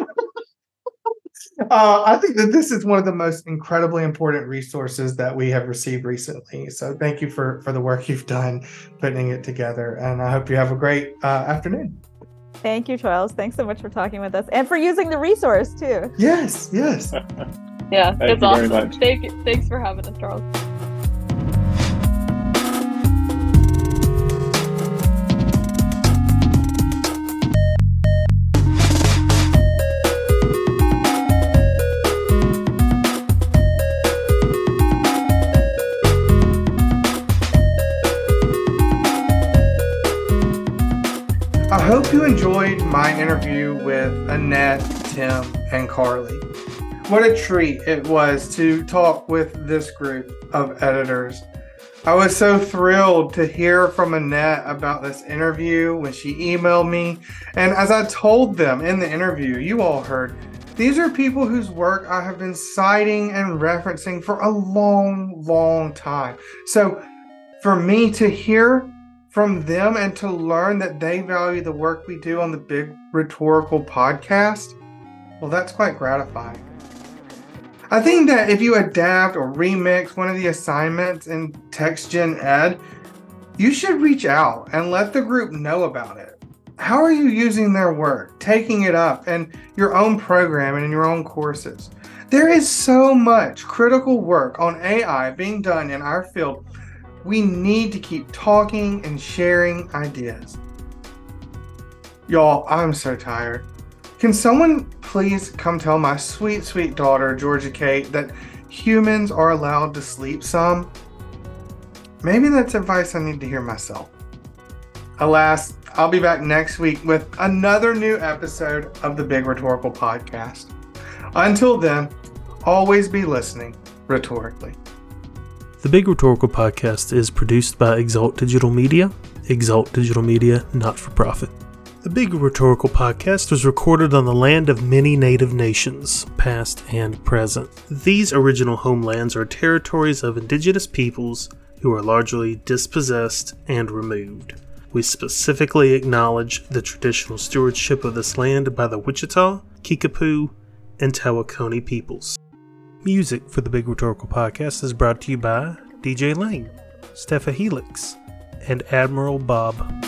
Uh, I think that this is one of the most incredibly important resources that we have received recently. So thank you for, for the work you've done putting it together. And I hope you have a great uh, afternoon. Thank you, Charles. Thanks so much for talking with us and for using the resource too. Yes, yes. Yeah, thank that's awesome. Very much. Thank you. Thanks for having us, Charles. I hope you enjoyed my interview with Annette, Tim, and Carly. What a treat it was to talk with this group of editors. I was so thrilled to hear from Annette about this interview when she emailed me. And as I told them in the interview, you all heard, these are people whose work I have been citing and referencing for a long, long time. So for me to hear from them and to learn that they value the work we do on the Big Rhetorical Podcast, well, that's quite gratifying. I think that if you adapt or remix one of the assignments in TextGenEd, you should reach out and let the group know about it. How are you using their work, taking it up in your own program and in your own courses? There is so much critical work on A I being done in our field. We need to keep talking and sharing ideas. Y'all, I'm so tired. Can someone please come tell my sweet, sweet daughter, Georgia Kate, that humans are allowed to sleep some? Maybe that's advice I need to hear myself. Alas, I'll be back next week with another new episode of the Big Rhetorical Podcast. Until then, always be listening rhetorically. The Big Rhetorical Podcast is produced by Exalt Digital Media, Exalt Digital Media, not-for-profit. The Big Rhetorical Podcast was recorded on the land of many native nations, past and present. These original homelands are territories of indigenous peoples who are largely dispossessed and removed. We specifically acknowledge the traditional stewardship of this land by the Wichita, Kickapoo, and Tawakoni peoples. Music for the Big Rhetorical Podcast is brought to you by D J Lane, Stepha Helix, and Admiral Bob.